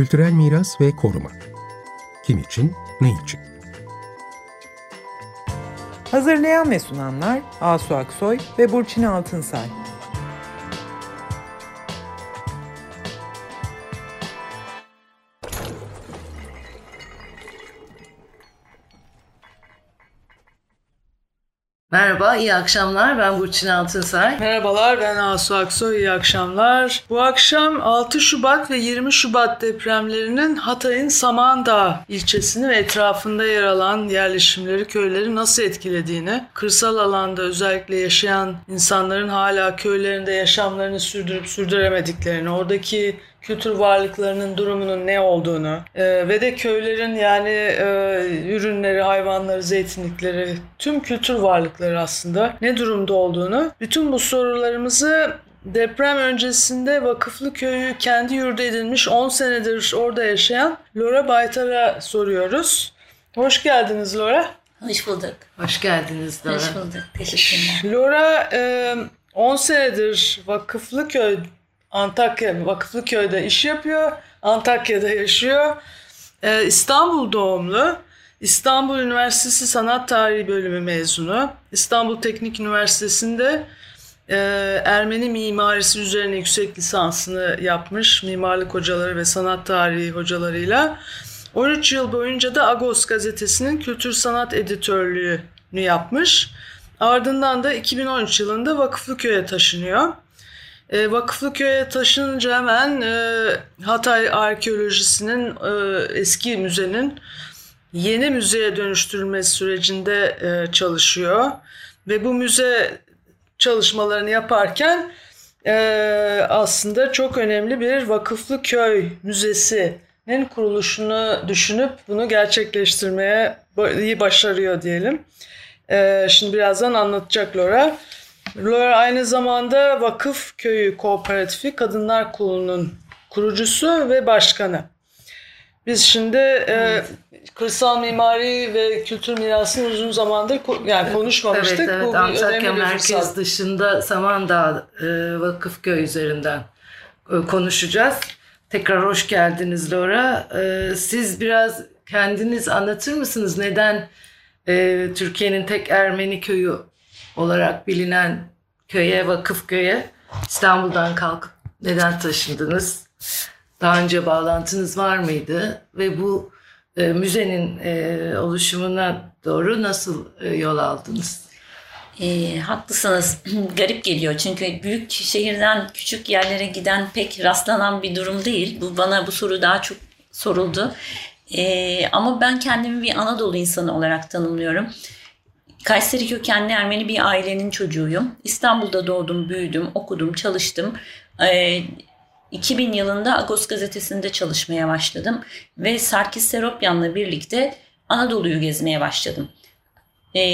Kültürel miras ve koruma. Kim için, ne için? Hazırlayan ve sunanlar Asu Aksoy ve Burçin Altınsay. Merhaba, iyi akşamlar. Ben Burçin Altınsay. Merhabalar, ben Asu Aksoy. İyi akşamlar. Bu akşam 6 Şubat ve 20 Şubat depremlerinin Hatay'ın Samandağ ilçesini ve etrafında yer alan yerleşimleri, köyleri nasıl etkilediğini, kırsal alanda özellikle yaşayan insanların hala köylerinde yaşamlarını sürdürüp sürdüremediklerini, oradaki kültür varlıklarının durumunun ne olduğunu ve de köylerin yani ürünleri, hayvanları, zeytinlikleri, tüm kültür varlıkları aslında ne durumda olduğunu, bütün bu sorularımızı deprem öncesinde Vakıflı Köyü kendi yurdu edinmiş 10 senedir orada yaşayan Lora Baytar'a soruyoruz. Hoş geldiniz Lora. Hoş bulduk. Hoş geldiniz Lora. Hoş bulduk. Teşekkürler. Lora 10 senedir Vakıflı Köy Antakya, Vakıflıköy'de iş yapıyor, Antakya'da yaşıyor. İstanbul doğumlu, İstanbul Üniversitesi Sanat Tarihi Bölümü mezunu, İstanbul Teknik Üniversitesi'nde Ermeni mimarisi üzerine yüksek lisansını yapmış, mimarlık hocaları ve sanat tarihi hocalarıyla. 13 yıl boyunca da Agos gazetesinin kültür sanat editörlüğünü yapmış. Ardından da 2013 yılında Vakıflıköy'e taşınıyor. Vakıflıköy'e taşınınca hemen Hatay Arkeolojisi'nin eski müzenin yeni müzeye dönüştürülmesi sürecinde çalışıyor. Ve bu müze çalışmalarını yaparken aslında çok önemli bir Vakıflıköy Müzesi'nin kuruluşunu düşünüp bunu gerçekleştirmeye iyi başarıyor diyelim. Şimdi birazdan anlatacak Lora. Lora aynı zamanda Vakıf Köyü Kooperatifi Kadınlar Kurulu'nun kurucusu ve başkanı. Biz şimdi kırsal mimari ve kültür mirasını uzun zamandır konuşmamıştık. Evet, bu Antakya merkez dışında Samandağ Vakıf Köyü üzerinden konuşacağız. Tekrar hoş geldiniz Lora. Siz biraz kendiniz anlatır mısınız? Neden Türkiye'nin tek Ermeni köyü olarak bilinen köye, Vakıfköy'e İstanbul'dan kalkıp neden taşındınız? Daha önce bağlantınız var mıydı? Ve bu müzenin oluşumuna doğru nasıl yol aldınız? Haklısınız. Garip geliyor çünkü büyük şehirden küçük yerlere giden pek rastlanan bir durum değil. Bana bu soru daha çok soruldu. Ama ben kendimi bir Anadolu insanı olarak tanımlıyorum. Kayseri kökenli Ermeni bir ailenin çocuğuyum. İstanbul'da doğdum, büyüdüm, okudum, çalıştım. 2000 yılında Agos gazetesinde çalışmaya başladım. Ve Sarkis Seropyan'la birlikte Anadolu'yu gezmeye başladım.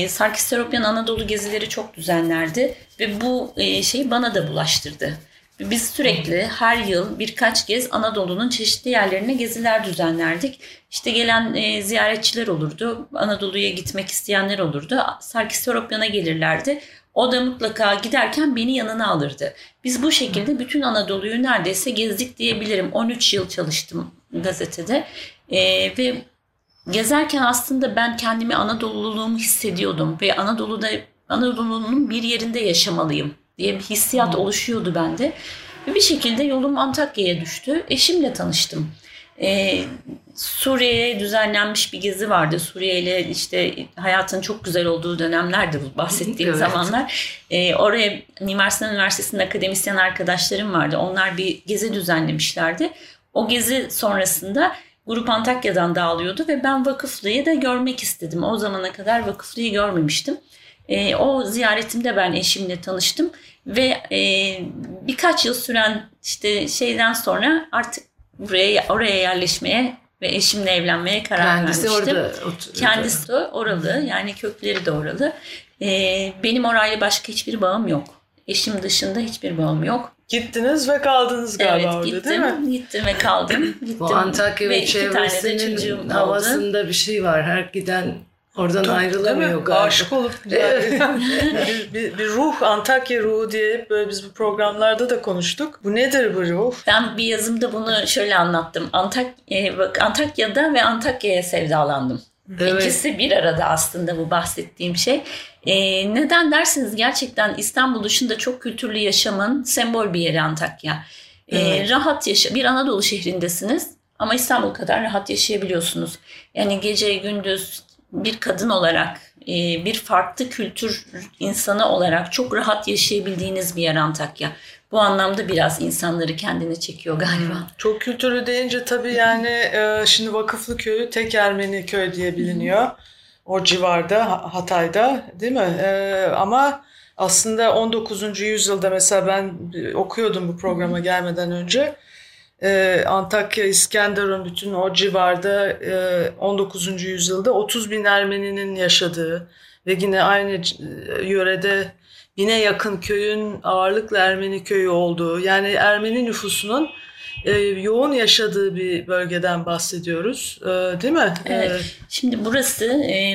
Sarkis Seropyan Anadolu gezileri çok düzenlerdi. Ve bu şey bana da bulaştırdı. Biz sürekli her yıl birkaç kez Anadolu'nun çeşitli yerlerine geziler düzenlerdik. İşte gelen ziyaretçiler olurdu, Anadolu'ya gitmek isteyenler olurdu. Sarkis Seropyan'a gelirlerdi. O da mutlaka giderken beni yanına alırdı. Biz bu şekilde bütün Anadolu'yu neredeyse gezdik diyebilirim. 13 yıl çalıştım gazetede ve gezerken aslında ben kendimi Anadolu'luğumu hissediyordum. Ve Anadolu'nun bir yerinde yaşamalıyım diye bir hissiyat oluşuyordu bende. Bir şekilde yolum Antakya'ya düştü. Eşimle tanıştım. Suriye'ye düzenlenmiş bir gezi vardı. Suriye ile işte hayatın çok güzel olduğu dönemlerdi bu bahsettiğim evet. Zamanlar. Oraya Mimar Sinan Üniversitesi'nin akademisyen arkadaşlarım vardı. Onlar bir gezi düzenlemişlerdi. O gezi sonrasında grup Antakya'dan dağılıyordu ve ben Vakıflı'yı da görmek istedim. O zamana kadar Vakıflı'yı görmemiştim. O ziyaretimde ben eşimle tanıştım ve birkaç yıl süren işte şeyden sonra artık oraya yerleşmeye ve eşimle evlenmeye karar vermiştim. Kendisi oralı, yani kökleri de oralı. Benim orayla başka hiçbir bağım yok. Eşim dışında hiçbir bağım yok. Gittiniz ve kaldınız galiba orada gittim, değil mi? Evet, gittim ve kaldım. Bu Antakya ve çevresinin havasında bir şey var. Her giden Oradan ayrılamıyor galiba. Aşık olup. Evet. bir ruh, Antakya ruhu diye böyle biz bu programlarda da konuştuk. Bu nedir bu ruh? Ben bir yazımda bunu şöyle anlattım. Antakya'da ve Antakya'ya sevdalandım. Evet. İkisi bir arada aslında bu bahsettiğim şey. Neden dersiniz, gerçekten İstanbul dışında çok kültürlü yaşamın sembol bir yeri Antakya. Evet. Rahat yaşa, bir Anadolu şehrindesiniz ama İstanbul kadar rahat yaşayabiliyorsunuz. Yani gece gündüz bir kadın olarak, bir farklı kültür insanı olarak çok rahat yaşayabildiğiniz bir yer Antakya. Bu anlamda biraz insanları kendine çekiyor galiba. Çok kültürlü deyince tabii yani şimdi Vakıflı Köyü tek Ermeni köy diye biliniyor. O civarda, Hatay'da değil mi? Ama aslında 19. yüzyılda mesela ben okuyordum bu programa gelmeden önce. Antakya, İskenderun, bütün o civarda 19. yüzyılda 30 bin Ermeninin yaşadığı ve yine aynı yörede bine yakın köyün ağırlıklı Ermeni köyü olduğu, yani Ermeni nüfusunun yoğun yaşadığı bir bölgeden bahsediyoruz, değil mi? Evet. Şimdi burası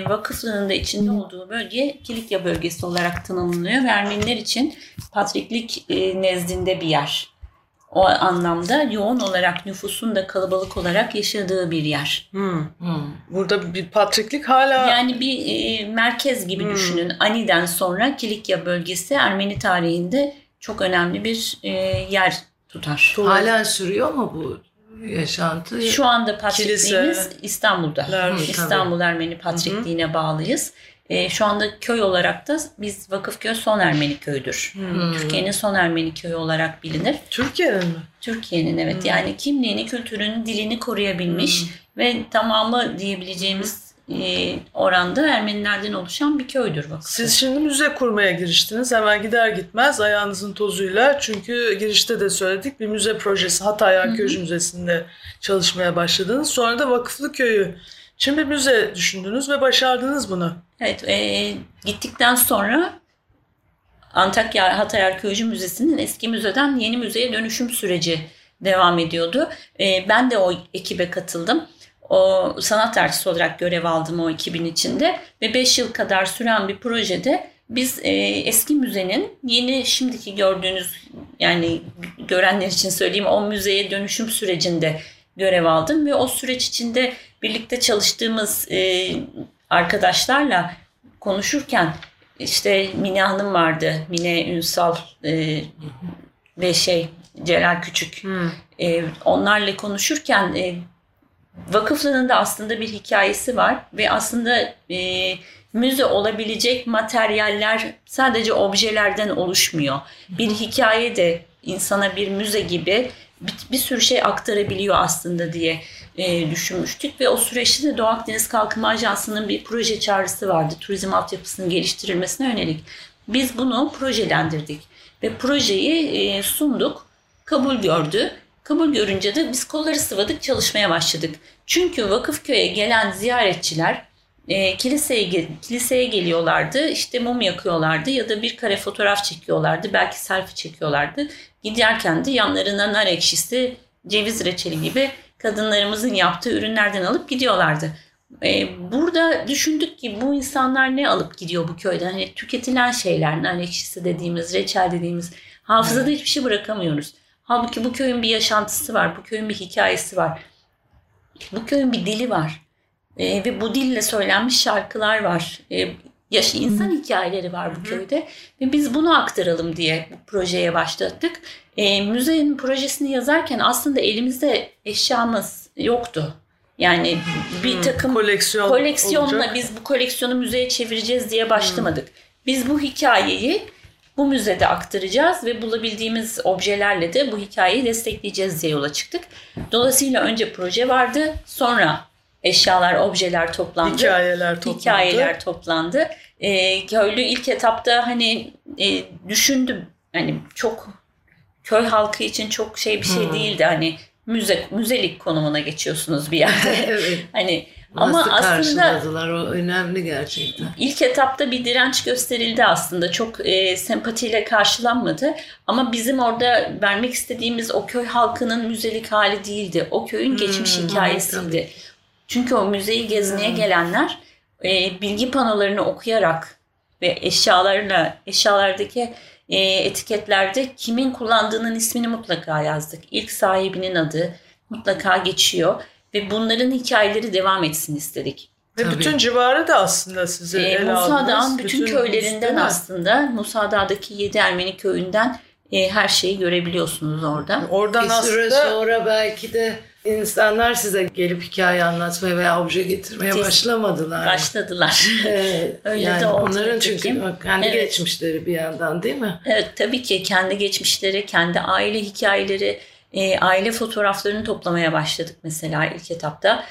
Vakıflı'nın da içinde olduğu bölge Kilikya bölgesi olarak tanımlanıyor ve Ermeniler için patriklik nezdinde bir yer. O anlamda yoğun olarak nüfusun da kalabalık olarak yaşadığı bir yer. Burada bir patriklik hala... Yani bir merkez gibi düşünün. Ani'den sonra Kilikya bölgesi Ermeni tarihinde çok önemli bir yer tutar. Hala sürüyor mu bu yaşantı? Şu anda patrikliğimiz İstanbul'da. İstanbul Ermeni patrikliğine bağlıyız. Şu anda köy olarak da biz Vakıfköy son Ermeni köyüdür. Türkiye'nin son Ermeni köyü olarak bilinir. Türkiye'nin mi? Türkiye'nin, evet. Yani kimliğini, kültürünü, dilini koruyabilmiş ve tamamı diyebileceğimiz oranda Ermenilerden oluşan bir köydür Vakıfköy. Siz şimdi müze kurmaya giriştiniz. Hemen gider gitmez ayağınızın tozuyla. Çünkü girişte de söyledik, bir müze projesi Hatay Arkeoloji Müzesi'nde çalışmaya başladınız. Sonra da Vakıflı Köyü. Şimdi müze düşündünüz ve başardınız bunu. Evet, gittikten sonra Antakya Hatay Arkeoloji Müzesi'nin eski müzeden yeni müzeye dönüşüm süreci devam ediyordu. Ben de o ekibe katıldım. O sanat artisti olarak görev aldım o ekibin içinde ve 5 yıl kadar süren bir projede biz eski müzenin yeni, şimdiki gördüğünüz, yani görenler için söyleyeyim, o müzeye dönüşüm sürecinde görev aldım ve o süreç içinde birlikte çalıştığımız arkadaşlarla konuşurken işte Mine Hanım vardı, Mine Ünsal ve Celal Küçük. Onlarla konuşurken Vakıflı'nın da aslında bir hikayesi var ve aslında müze olabilecek materyaller sadece objelerden oluşmuyor. Bir hikaye de insana bir müze gibi bir sürü şey aktarabiliyor aslında diye düşünmüştük ve o süreçte de Doğu Akdeniz Kalkınma Ajansı'nın bir proje çağrısı vardı. Turizm altyapısının geliştirilmesine yönelik. Biz bunu projelendirdik ve projeyi sunduk. Kabul gördü. Kabul görünce de biz kolları sıvadık, çalışmaya başladık. Çünkü Vakıfköy'e gelen ziyaretçiler kiliseye geliyorlardı, işte mum yakıyorlardı ya da bir kare fotoğraf çekiyorlardı, belki selfie çekiyorlardı. Giderken de yanlarına nar ekşisi, ceviz reçeli gibi kadınlarımızın yaptığı ürünlerden alıp gidiyorlardı. Burada düşündük ki bu insanlar ne alıp gidiyor bu köyden? Hani tüketilen şeyler, nar ekşisi dediğimiz, reçel dediğimiz, hafızada hiçbir şey bırakamıyoruz. Halbuki bu köyün bir yaşantısı var, bu köyün bir hikayesi var, bu köyün bir dili var. Ve bu dille söylenmiş şarkılar var. İnsan hikayeleri var bu köyde. Ve biz bunu aktaralım diye bu projeye başlattık. Müzenin projesini yazarken aslında elimizde eşyamız yoktu. Yani bir takım koleksiyonla olacak. Biz bu koleksiyonu müzeye çevireceğiz diye başlamadık. Biz bu hikayeyi bu müzede aktaracağız ve bulabildiğimiz objelerle de bu hikayeyi destekleyeceğiz diye yola çıktık. Dolayısıyla önce proje vardı, sonra eşyalar, objeler toplandı. Hikayeler toplandı. Köylü ilk etapta hani düşündüm. Hani çok köy halkı için çok bir şey değildi. Hani müzelik konumuna geçiyorsunuz bir yerde. Evet. Hani nasıl, ama karşıladılar, aslında o önemli gerçekten. İlk etapta bir direnç gösterildi aslında. Çok sempatiyle karşılanmadı. Ama bizim orada vermek istediğimiz o köy halkının müzelik hali değildi. O köyün geçmiş hikayesiydi. Tabii. Çünkü o müzeyi gezmeye gelenler bilgi panolarını okuyarak ve eşyalardaki etiketlerde kimin kullandığının ismini mutlaka yazdık. İlk sahibinin adı mutlaka geçiyor ve bunların hikayeleri devam etsin istedik. Ve tabii, bütün civarı da aslında sizin ele aldınız. Musa Dağı'nın bütün köylerinden aslında, Musa Dağ'daki 7 Ermeni köyünden her şeyi görebiliyorsunuz orada. Oradan bir süre aslında sonra belki de insanlar size gelip hikaye anlatmaya veya obje getirmeye başlamadılar. Başladılar. Öyle yani de oldu. Onların çünkü kendi geçmişleri bir yandan, değil mi? Evet, tabii ki kendi geçmişleri, kendi aile hikayeleri, aile fotoğraflarını toplamaya başladık mesela ilk etapta.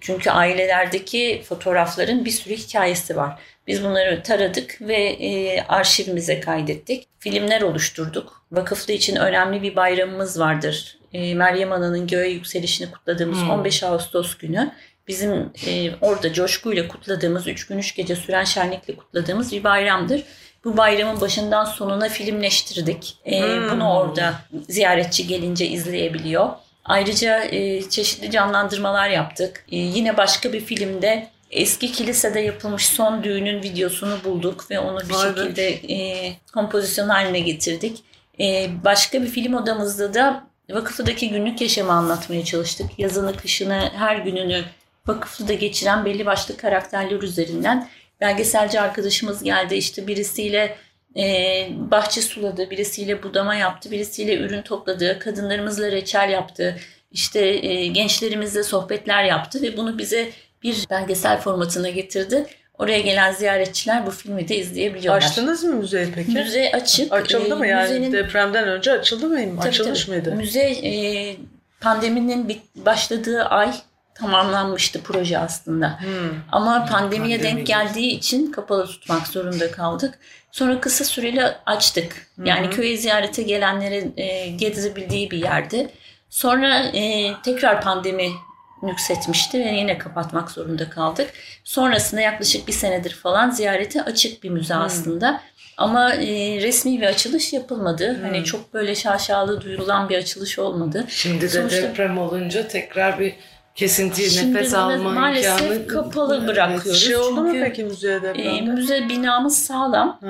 Çünkü ailelerdeki fotoğrafların bir sürü hikayesi var. Biz bunları taradık ve arşivimize kaydettik. Filmler oluşturduk. Vakıflı için önemli bir bayramımız vardır. Meryem Ana'nın göğe yükselişini kutladığımız 15 Ağustos günü. Bizim orada coşkuyla kutladığımız, 3 gün 3 gece süren şenlikle kutladığımız bir bayramdır. Bu bayramın başından sonuna filmleştirdik. Bunu orada ziyaretçi gelince izleyebiliyor. Ayrıca çeşitli canlandırmalar yaptık. Yine başka bir filmde eski kilisede yapılmış son düğünün videosunu bulduk ve onu bir şekilde kompozisyon haline getirdik. Başka bir film odamızda da Vakıflı'daki günlük yaşamı anlatmaya çalıştık. Yazını, kışını, her gününü Vakıflı'da geçiren belli başlı karakterler üzerinden. Belgeselci arkadaşımız geldi, işte birisiyle bahçe suladı, birisiyle budama yaptı, birisiyle ürün topladı, kadınlarımızla reçel yaptı, işte gençlerimizle sohbetler yaptı ve bunu bize bir belgesel formatına getirdi. Oraya gelen ziyaretçiler bu filmi de izleyebiliyorlar. Açtınız mı müzeyi peki? Müze açık. Açıldı mı yani? Müzenin depremden önce açıldı mıydı? Açılmış mıydı? Müze pandeminin başladığı ay tamamlanmıştı proje aslında. Ama pandemiye denk geldiği için kapalı tutmak zorunda kaldık. Sonra kısa süreli açtık. Yani köye ziyarete gelenlerin gezebildiği bir yerdi. Sonra tekrar pandemi nüksetmişti ve yine kapatmak zorunda kaldık. Sonrasında yaklaşık bir senedir falan ziyarete açık bir müze aslında. Ama resmi bir açılış yapılmadı. Hani çok böyle şaşalı duyulan bir açılış olmadı. Şimdi sonuçta, deprem olunca tekrar bir kesinti, nefes alma imkanı maalesef kapalı bırakıyoruz. Şey oldu mu peki müzede? Müze binamız sağlam.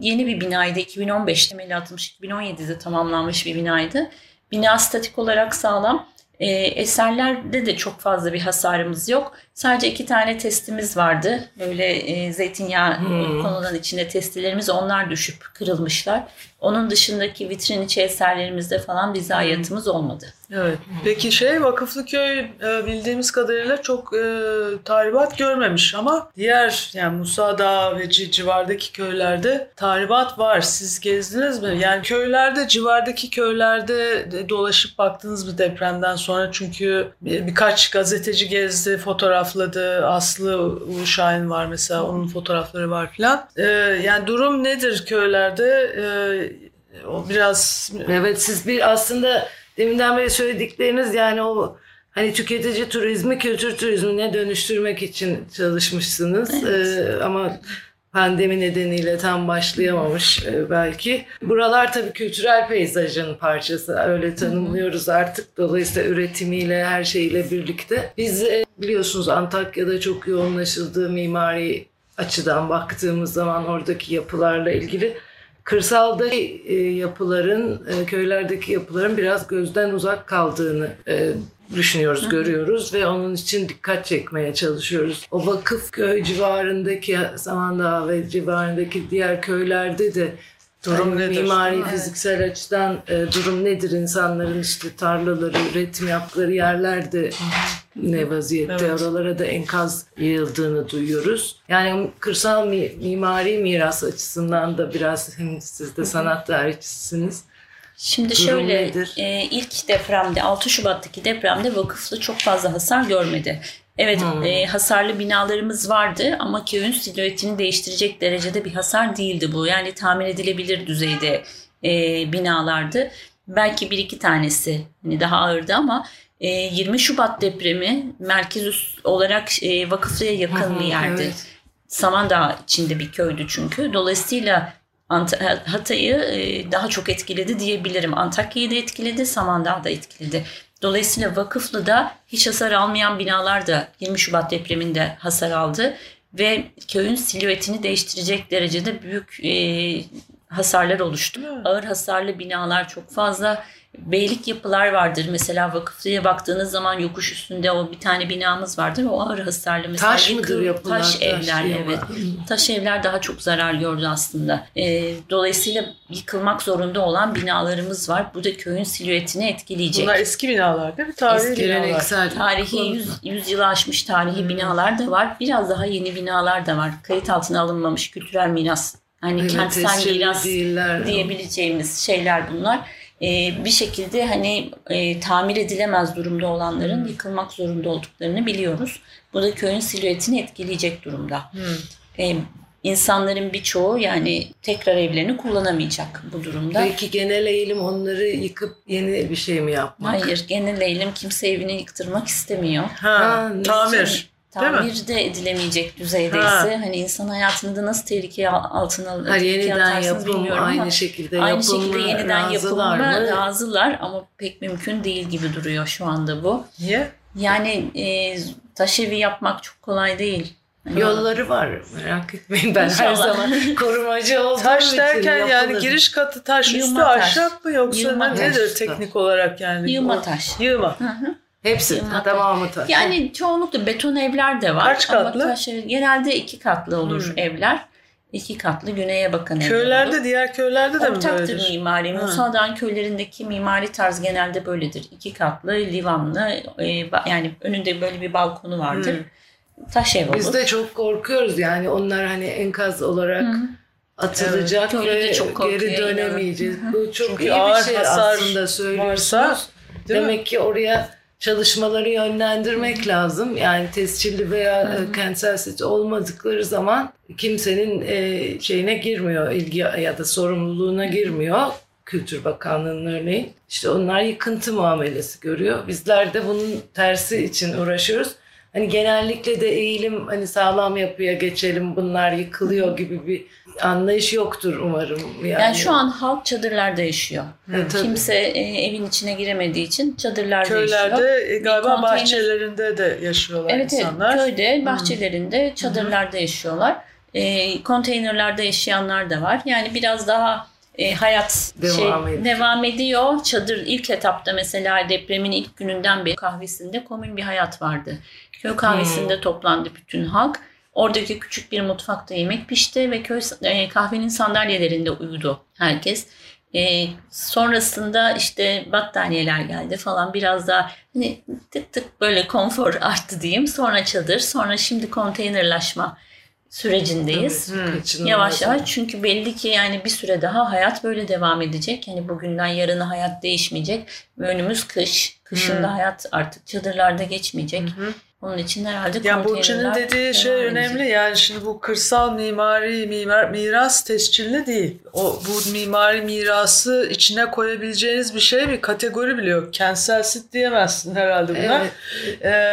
Yeni bir binaydı. 2015 temeli atılmış, 2017'de tamamlanmış bir binaydı. Bina statik olarak sağlam. Eserlerde de çok fazla bir hasarımız yok. Sadece 2 tane testimiz vardı. Böyle zeytinyağı konulan içinde testilerimiz, onlar düşüp kırılmışlar. Onun dışındaki vitrin içi eserlerimizde falan bir zayiatımız olmadı. Evet. Peki Vakıflı Köy bildiğimiz kadarıyla çok tahribat görmemiş ama diğer yani Musa Dağı ve civardaki köylerde tahribat var. Siz gezdiniz mi? Yani köylerde, civardaki köylerde dolaşıp baktınız mı depremden sonra? Çünkü birkaç gazeteci gezdi, fotoğrafladı. Aslı Ulu Şahin var mesela, onun fotoğrafları var filan. Yani durum nedir köylerde? O biraz siz aslında deminden beri söyledikleriniz yani o hani tüketici turizmi kültür turizmine dönüştürmek için çalışmışsınız. Ama pandemi nedeniyle tam başlayamamış belki. Buralar tabii kültürel peyzajın parçası. Öyle tanımlıyoruz artık. Dolayısıyla üretimiyle, her şeyle birlikte. Biz biliyorsunuz Antakya'da çok yoğunlaşıldığı mimari açıdan baktığımız zaman oradaki yapılarla ilgili kırsaldaki yapıların, köylerdeki yapıların biraz gözden uzak kaldığını düşünüyoruz, görüyoruz ve onun için dikkat çekmeye çalışıyoruz. O Vakıfköy civarındaki, Samandağ ve civarındaki diğer köylerde de durum nedir? Mimari, fiziksel açıdan durum nedir? İnsanların tarlaları, üretim yaptıkları yerlerde ne vaziyette? Oralara da enkaz yığıldığını duyuyoruz. Yani kırsal mimari miras açısından da biraz, hem siz de sanat tarihçisiniz. Şimdi durum nedir? İlk depremde, 6 Şubat'taki depremde Vakıflı çok fazla hasar görmedi. Evet, hasarlı binalarımız vardı ama köyün silüetini değiştirecek derecede bir hasar değildi bu. Yani tahmin edilebilir düzeyde binalardı. Belki 1-2 tanesi daha ağırdı ama 20 Şubat depremi merkez üst olarak Vakıflı'ya yakın bir yerdi. Evet. Samandağ içinde bir köydü çünkü. Dolayısıyla Hatay'ı daha çok etkiledi diyebilirim. Antakya'yı da etkiledi, Samandağ da etkiledi. Dolayısıyla Vakıflı'da hiç hasar almayan binalar da 20 Şubat depreminde hasar aldı. ve köyün silüetini değiştirecek derecede büyük hasarlar oluştu. Evet. Ağır hasarlı binalar çok fazla. Beylik yapılar vardır. Mesela Vakıflı'ya baktığınız zaman yokuş üstünde o bir tane binamız vardır. O ağır hasarlı mesela. Taş mıdır yapılar? Taş evler, evet. Taş evler daha çok zarar gördü aslında. Dolayısıyla yıkılmak zorunda olan binalarımız var. Bu da köyün silüetini etkileyecek. Bunlar eski binalar değil mi? Tarihi eski binalar. Geleneksel. Tarihi 100 yılı aşmış tarihi binalar da var. Biraz daha yeni binalar da var. Kayıt altına alınmamış kültürel miras. Hani evet, kentsel miras diyebileceğimiz şeyler bunlar. Bir şekilde hani tamir edilemez durumda olanların yıkılmak zorunda olduklarını biliyoruz. Bu da köyün silüetini etkileyecek durumda. İnsanların birçoğu yani tekrar evlerini kullanamayacak bu durumda. Peki genel eğilim onları yıkıp yeni bir şey mi yapmak? Hayır, genel eğilim kimse evini yıktırmak istemiyor. Tamir. Tamir de edilemeyecek düzeydeyse hani insan hayatında nasıl tehlikeye altına atarsınız bilmiyorum ama aynı şekilde yeniden yapılma razılar ama pek mümkün değil gibi duruyor şu anda bu. Niye? Yani taş evi yapmak çok kolay değil. Yolları var, merak etmeyin, ben İnşallah. Her zaman korumacı olduğum taş derken yapılır. Yani giriş katı taş, üstü ahşap mı yoksa nedir teknik olarak yani? Yığma taş. Hepsi, tamamı taş. Yani çoğunlukla beton evler de var. Kaç katlı? Ama genelde 2 katlı olur evler. 2 katlı güneye bakan evler olur. Köylerde, diğer köylerde de mi böyledir? Ortaktır mimari. Musa Dağı'nın köylerindeki mimari tarz genelde böyledir. 2 katlı, livanlı, yani önünde böyle bir balkonu vardır. Taş ev olur. Biz de çok korkuyoruz yani onlar hani enkaz olarak... atılacak ve geri dönemeyeceğiz. Bu çok çünkü iyi bir şey aslında söylüyorsunuz. Demek ki oraya... çalışmaları yönlendirmek lazım. Yani tescilli veya kentsel sit olmadıkları zaman kimsenin şeyine girmiyor, ilgi ya da sorumluluğuna girmiyor. Kültür Bakanlığı'nın örneğin. İşte onlar yıkıntı muamelesi görüyor. Bizler de bunun tersi için uğraşıyoruz. Hani genellikle de eğilim hani sağlam yapıya geçelim bunlar yıkılıyor gibi bir anlayış yoktur umarım. Yani şu an halk çadırlarda yaşıyor. Kimse evin içine giremediği için çadırlarda yaşıyor. Köylerde galiba bahçelerinde de yaşıyorlar insanlar. Evet köyde bahçelerinde çadırlarda yaşıyorlar. Konteynerlerde yaşayanlar da var. Yani biraz daha hayat devam ediyor. Çadır ilk etapta mesela depremin ilk gününden beri kahvesinde komün bir hayat vardı. Köy kahvesinde toplandı bütün halk. Oradaki küçük bir mutfakta yemek pişti ve köy kahvenin sandalyelerinde uyudu herkes. Sonrasında işte battaniyeler geldi falan biraz daha hani tık böyle konfor arttı diyeyim. Sonra çadır, sonra şimdi konteynerlaşma sürecindeyiz. Yavaş yavaş çünkü belli ki yani bir süre daha hayat böyle devam edecek. Yani bugünden yarına hayat değişmeyecek. Önümüz kış. Kışında hayat artık çadırlarda geçmeyecek. Onun için herhalde yani Burçin'in dediği şey önemli. Yani şimdi bu kırsal mimari miras tescilli değil. Bu mimari mirası içine koyabileceğiniz bir şey bir kategori bile yok. Kentsel sit diyemezsin herhalde buna. Yani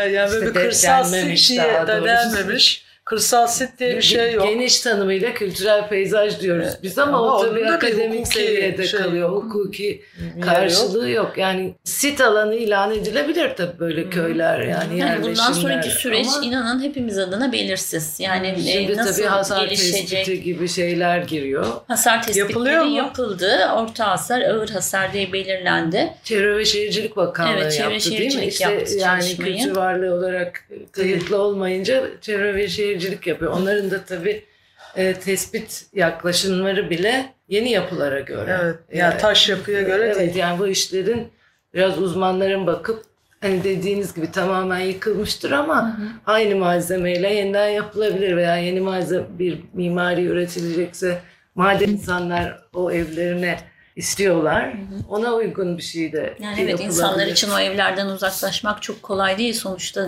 işte böyle bir kırsal sit diye de denmemiş. Kırsal sit diye bir şey yok. Geniş tanımıyla kültürel peyzaj diyoruz biz ama o tabii akademik seviyede kalıyor. Hukuki karşılığı yok. Yani sit alanı ilan edilebilir tabii böyle köyler yani yerleşimler. Bundan sonraki süreç ama inanın hepimiz adına belirsiz. Yani şimdi nasıl tabii hasar gelişecek? Tespiti gibi şeyler giriyor. Hasar tespitleri yapıldı. Orta hasar, ağır hasar diye belirlendi. Çevre ve Şehircilik Bakanlığı yaptı değil mi? İşte yani kültür varlığı olarak kayıtlı olmayınca Çevre ve Şehircilik yapıyor. Onların da tabii tespit yaklaşımları bile yeni yapılara göre. Evet. Yani taş yapıya göre değil. Yani bu işlerin biraz uzmanların bakıp hani dediğiniz gibi tamamen yıkılmıştır ama aynı malzemeyle yeniden yapılabilir veya yeni malzeme bir mimari üretilecekse madem insanlar o evlerine istiyorlar. Ona uygun bir şey de yani evet insanlar için o evlerden uzaklaşmak çok kolay değil sonuçta.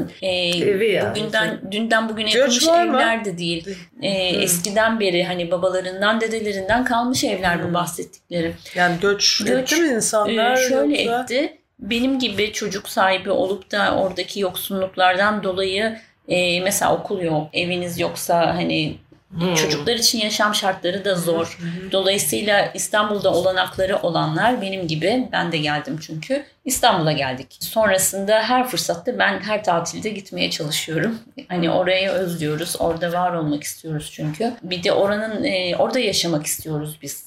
Dünden bugüne yapılmış evler de değil. Eskiden beri hani babalarından, dedelerinden kalmış evler bu bahsettikleri. Yani göç etti mi insanlar? Şöyle etti. Benim gibi çocuk sahibi olup da oradaki yoksunluklardan dolayı mesela okul yok, eviniz yoksa hani Çocuklar için yaşam şartları da zor. Dolayısıyla İstanbul'da olanakları olanlar benim gibi, ben de geldim çünkü, İstanbul'a geldik. Sonrasında her fırsatta ben her tatilde gitmeye çalışıyorum. Hani orayı özlüyoruz, orada var olmak istiyoruz çünkü. Bir de oranın, orada yaşamak istiyoruz biz.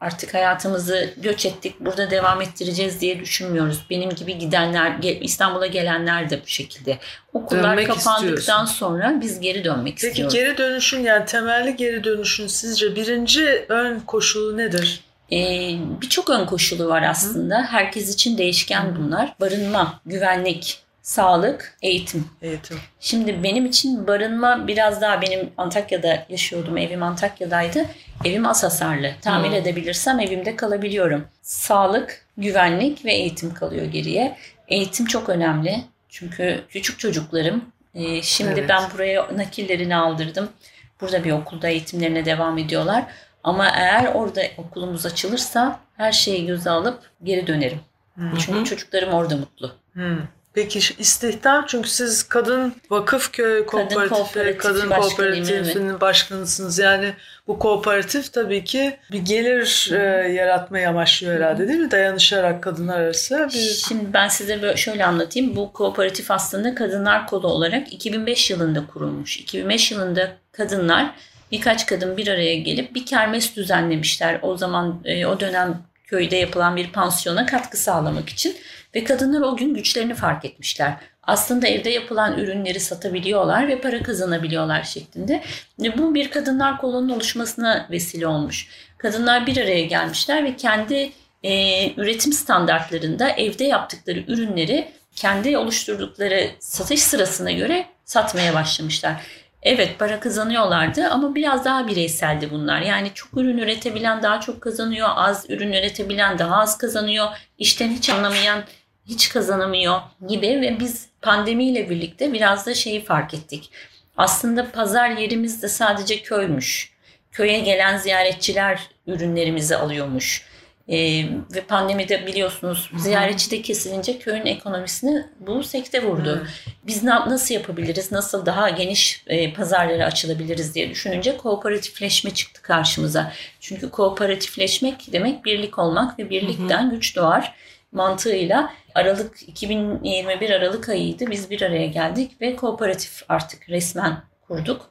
Artık hayatımızı göç ettik, burada devam ettireceğiz diye düşünmüyoruz. Benim gibi gidenler, İstanbul'a gelenler de bu şekilde. Okullar dönmek kapandıktan sonra biz geri dönmek istiyoruz. Peki geri dönüşün, yani temelli geri dönüşün sizce birinci ön koşulu nedir? Birçok ön koşulu var aslında. Herkes için değişken bunlar. Barınma, güvenlik, sağlık, eğitim. Şimdi benim için barınma biraz daha, benim Antakya'da yaşıyordum. Evim Antakya'daydı. Evim az hasarlı. Tamir edebilirsem evimde kalabiliyorum. Sağlık, güvenlik ve eğitim kalıyor geriye. Eğitim çok önemli. Çünkü küçük çocuklarım. Şimdi ben buraya nakillerini aldırdım. Burada bir okulda eğitimlerine devam ediyorlar. Ama eğer orada okulumuz açılırsa her şeyi göze alıp geri dönerim. Çünkü çocuklarım orada mutlu. Peki istihdam, çünkü siz Kadın Vakıfköy Kooperatifi, Kadın Kooperatifinin başkanısınız. Yani bu kooperatif tabii ki bir gelir yaratmayı amaçlıyor herhalde, değil mi? Dayanışarak kadınlar arası. Şimdi ben size şöyle anlatayım. Bu kooperatif aslında Kadınlar Kolu olarak 2005 yılında kurulmuş. 2005 yılında kadınlar, birkaç kadın bir araya gelip bir kermes düzenlemişler. O zaman, o dönem köyde yapılan bir pansiyona katkı sağlamak için. Ve kadınlar o gün güçlerini fark etmişler. Aslında evde yapılan ürünleri satabiliyorlar ve para kazanabiliyorlar şeklinde. Bu bir kadınlar kolunun oluşmasına vesile olmuş. Kadınlar bir araya gelmişler ve kendi üretim standartlarında evde yaptıkları ürünleri kendi oluşturdukları satış sırasına göre satmaya başlamışlar. Evet, para kazanıyorlardı ama biraz daha bireyseldi bunlar. Yani çok ürün üretebilen daha çok kazanıyor, az ürün üretebilen daha az kazanıyor, işten hiç anlamayan hiç kazanamıyor gibi. Ve biz pandemiyle birlikte biraz da şeyi fark ettik. Aslında pazar yerimiz de sadece köymüş. Köye gelen ziyaretçiler ürünlerimizi alıyormuş. Ve pandemide biliyorsunuz ziyaretçi de kesilince köyün ekonomisini bu sekte vurdu. Biz nasıl yapabiliriz, nasıl daha geniş pazarlara açılabiliriz diye düşününce kooperatifleşme çıktı karşımıza. Çünkü kooperatifleşmek demek birlik olmak ve birlikten güç doğar mantığıyla. 2021 Aralık ayıydı, biz bir araya geldik ve kooperatif artık resmen kurduk.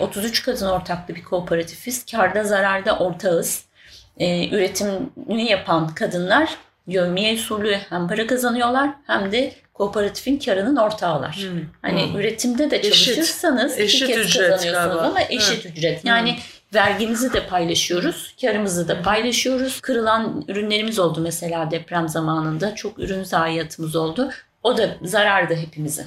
33 kadın ortaklı bir kooperatifiz, kârda zararda ortağız. Üretimini yapan kadınlar yevmiye usulü hem para kazanıyorlar hem de kooperatifin karının ortağılar. Üretimde de çalışırsanız iki kez kazanıyorsunuz ama eşit ücret. Yani vergimizi de paylaşıyoruz, karımızı da paylaşıyoruz. Kırılan ürünlerimiz oldu mesela deprem zamanında. Çok ürün zayiatımız oldu. O da zarardı hepimize.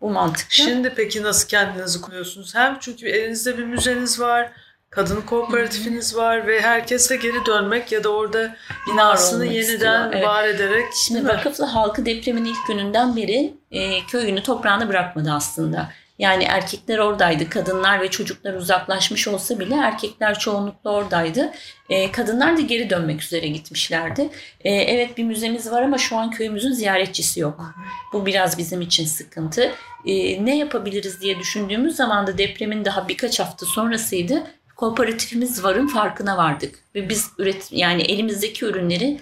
Bu mantıklı. Şimdi peki nasıl kendinizi koruyorsunuz? Hem çünkü elinizde bir müzeniz var. Kadın kooperatifiniz var ve herkese geri dönmek ya da orada binasını yeniden var ederek. Şimdi Vakıflı halkı depremin ilk gününden beri köyünü toprağını bırakmadı aslında. Yani erkekler oradaydı. Kadınlar ve çocuklar uzaklaşmış olsa bile erkekler çoğunlukla oradaydı. Kadınlar da geri dönmek üzere gitmişlerdi. Evet, bir müzemiz var ama şu an köyümüzün ziyaretçisi yok. Bu biraz bizim için sıkıntı. Ne yapabiliriz diye düşündüğümüz zaman da depremin daha birkaç hafta sonrasıydı. Kooperatifimiz varın farkına vardık ve biz yani elimizdeki ürünleri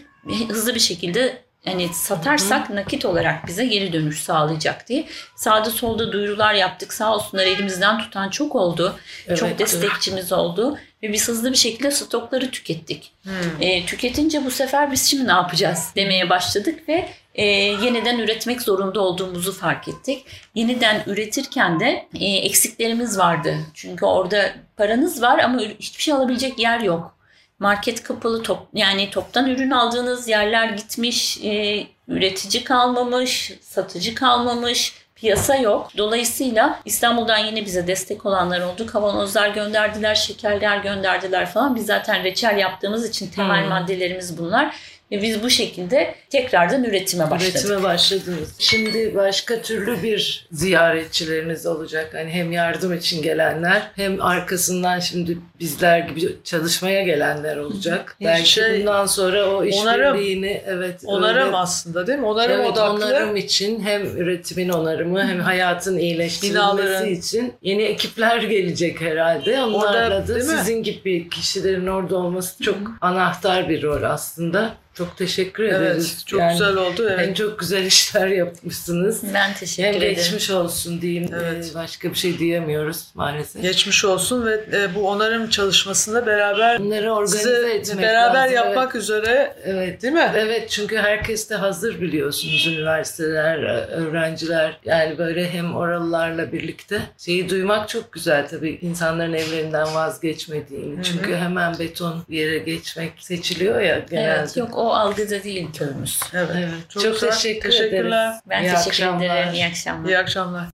hızlı bir şekilde satarsak nakit olarak bize geri dönüş sağlayacak diye sağda solda duyurular yaptık. Sağ olsunlar, elimizden tutan çok oldu. Evet, çok destekçimiz oldu ve biz hızlı bir şekilde stokları tükettik. Tüketince bu sefer biz şimdi ne yapacağız demeye başladık ve yeniden üretmek zorunda olduğumuzu fark ettik. Yeniden üretirken de eksiklerimiz vardı. Çünkü orada paranız var ama hiçbir şey alabilecek yer yok. Market kapalı, toptan ürün aldığınız yerler gitmiş, üretici kalmamış, satıcı kalmamış, piyasa yok. Dolayısıyla İstanbul'dan yine bize destek olanlar oldu. Kavanozlar gönderdiler, şekerler gönderdiler falan. Biz zaten reçel yaptığımız için temel maddelerimiz bunlar. Biz bu şekilde tekrardan üretime başladık. Üretime başladınız. Şimdi başka türlü bir ziyaretçileriniz olacak. Hani hem yardım için gelenler, hem arkasından şimdi bizler gibi çalışmaya gelenler olacak. Belki bundan sonra o işbirliğini onarım aslında, değil mi? Onarım odaklı. Onarım için hem üretimin onarımı, hem hayatın iyileştirilmesi için yeni ekipler gelecek herhalde. Onlarla da sizin gibi kişilerin orada olması çok anahtar bir rol aslında. Çok teşekkür ederiz. Evet, çok güzel oldu. Evet. Hem çok güzel işler yapmışsınız. Ben teşekkür ederim. Hem geçmiş olsun diyeyim. Evet. Başka bir şey diyemiyoruz maalesef. Geçmiş olsun ve bu onarım çalışmasında beraber bunları organize etmek beraber lazım. Yapmak üzere. Evet, değil mi? Evet, çünkü herkes de hazır biliyorsunuz, üniversiteler, öğrenciler. Yani böyle hem oralılarla birlikte şeyi duymak çok güzel tabii, insanların evlerinden vazgeçmediğini. Hı-hı. Çünkü hemen beton bir yere geçmek seçiliyor ya genelde. Evet, yok o algıda değil köyümüz. Evet. Çok teşekkür ederiz. Ben teşekkür ederim. İyi akşamlar. İyi akşamlar.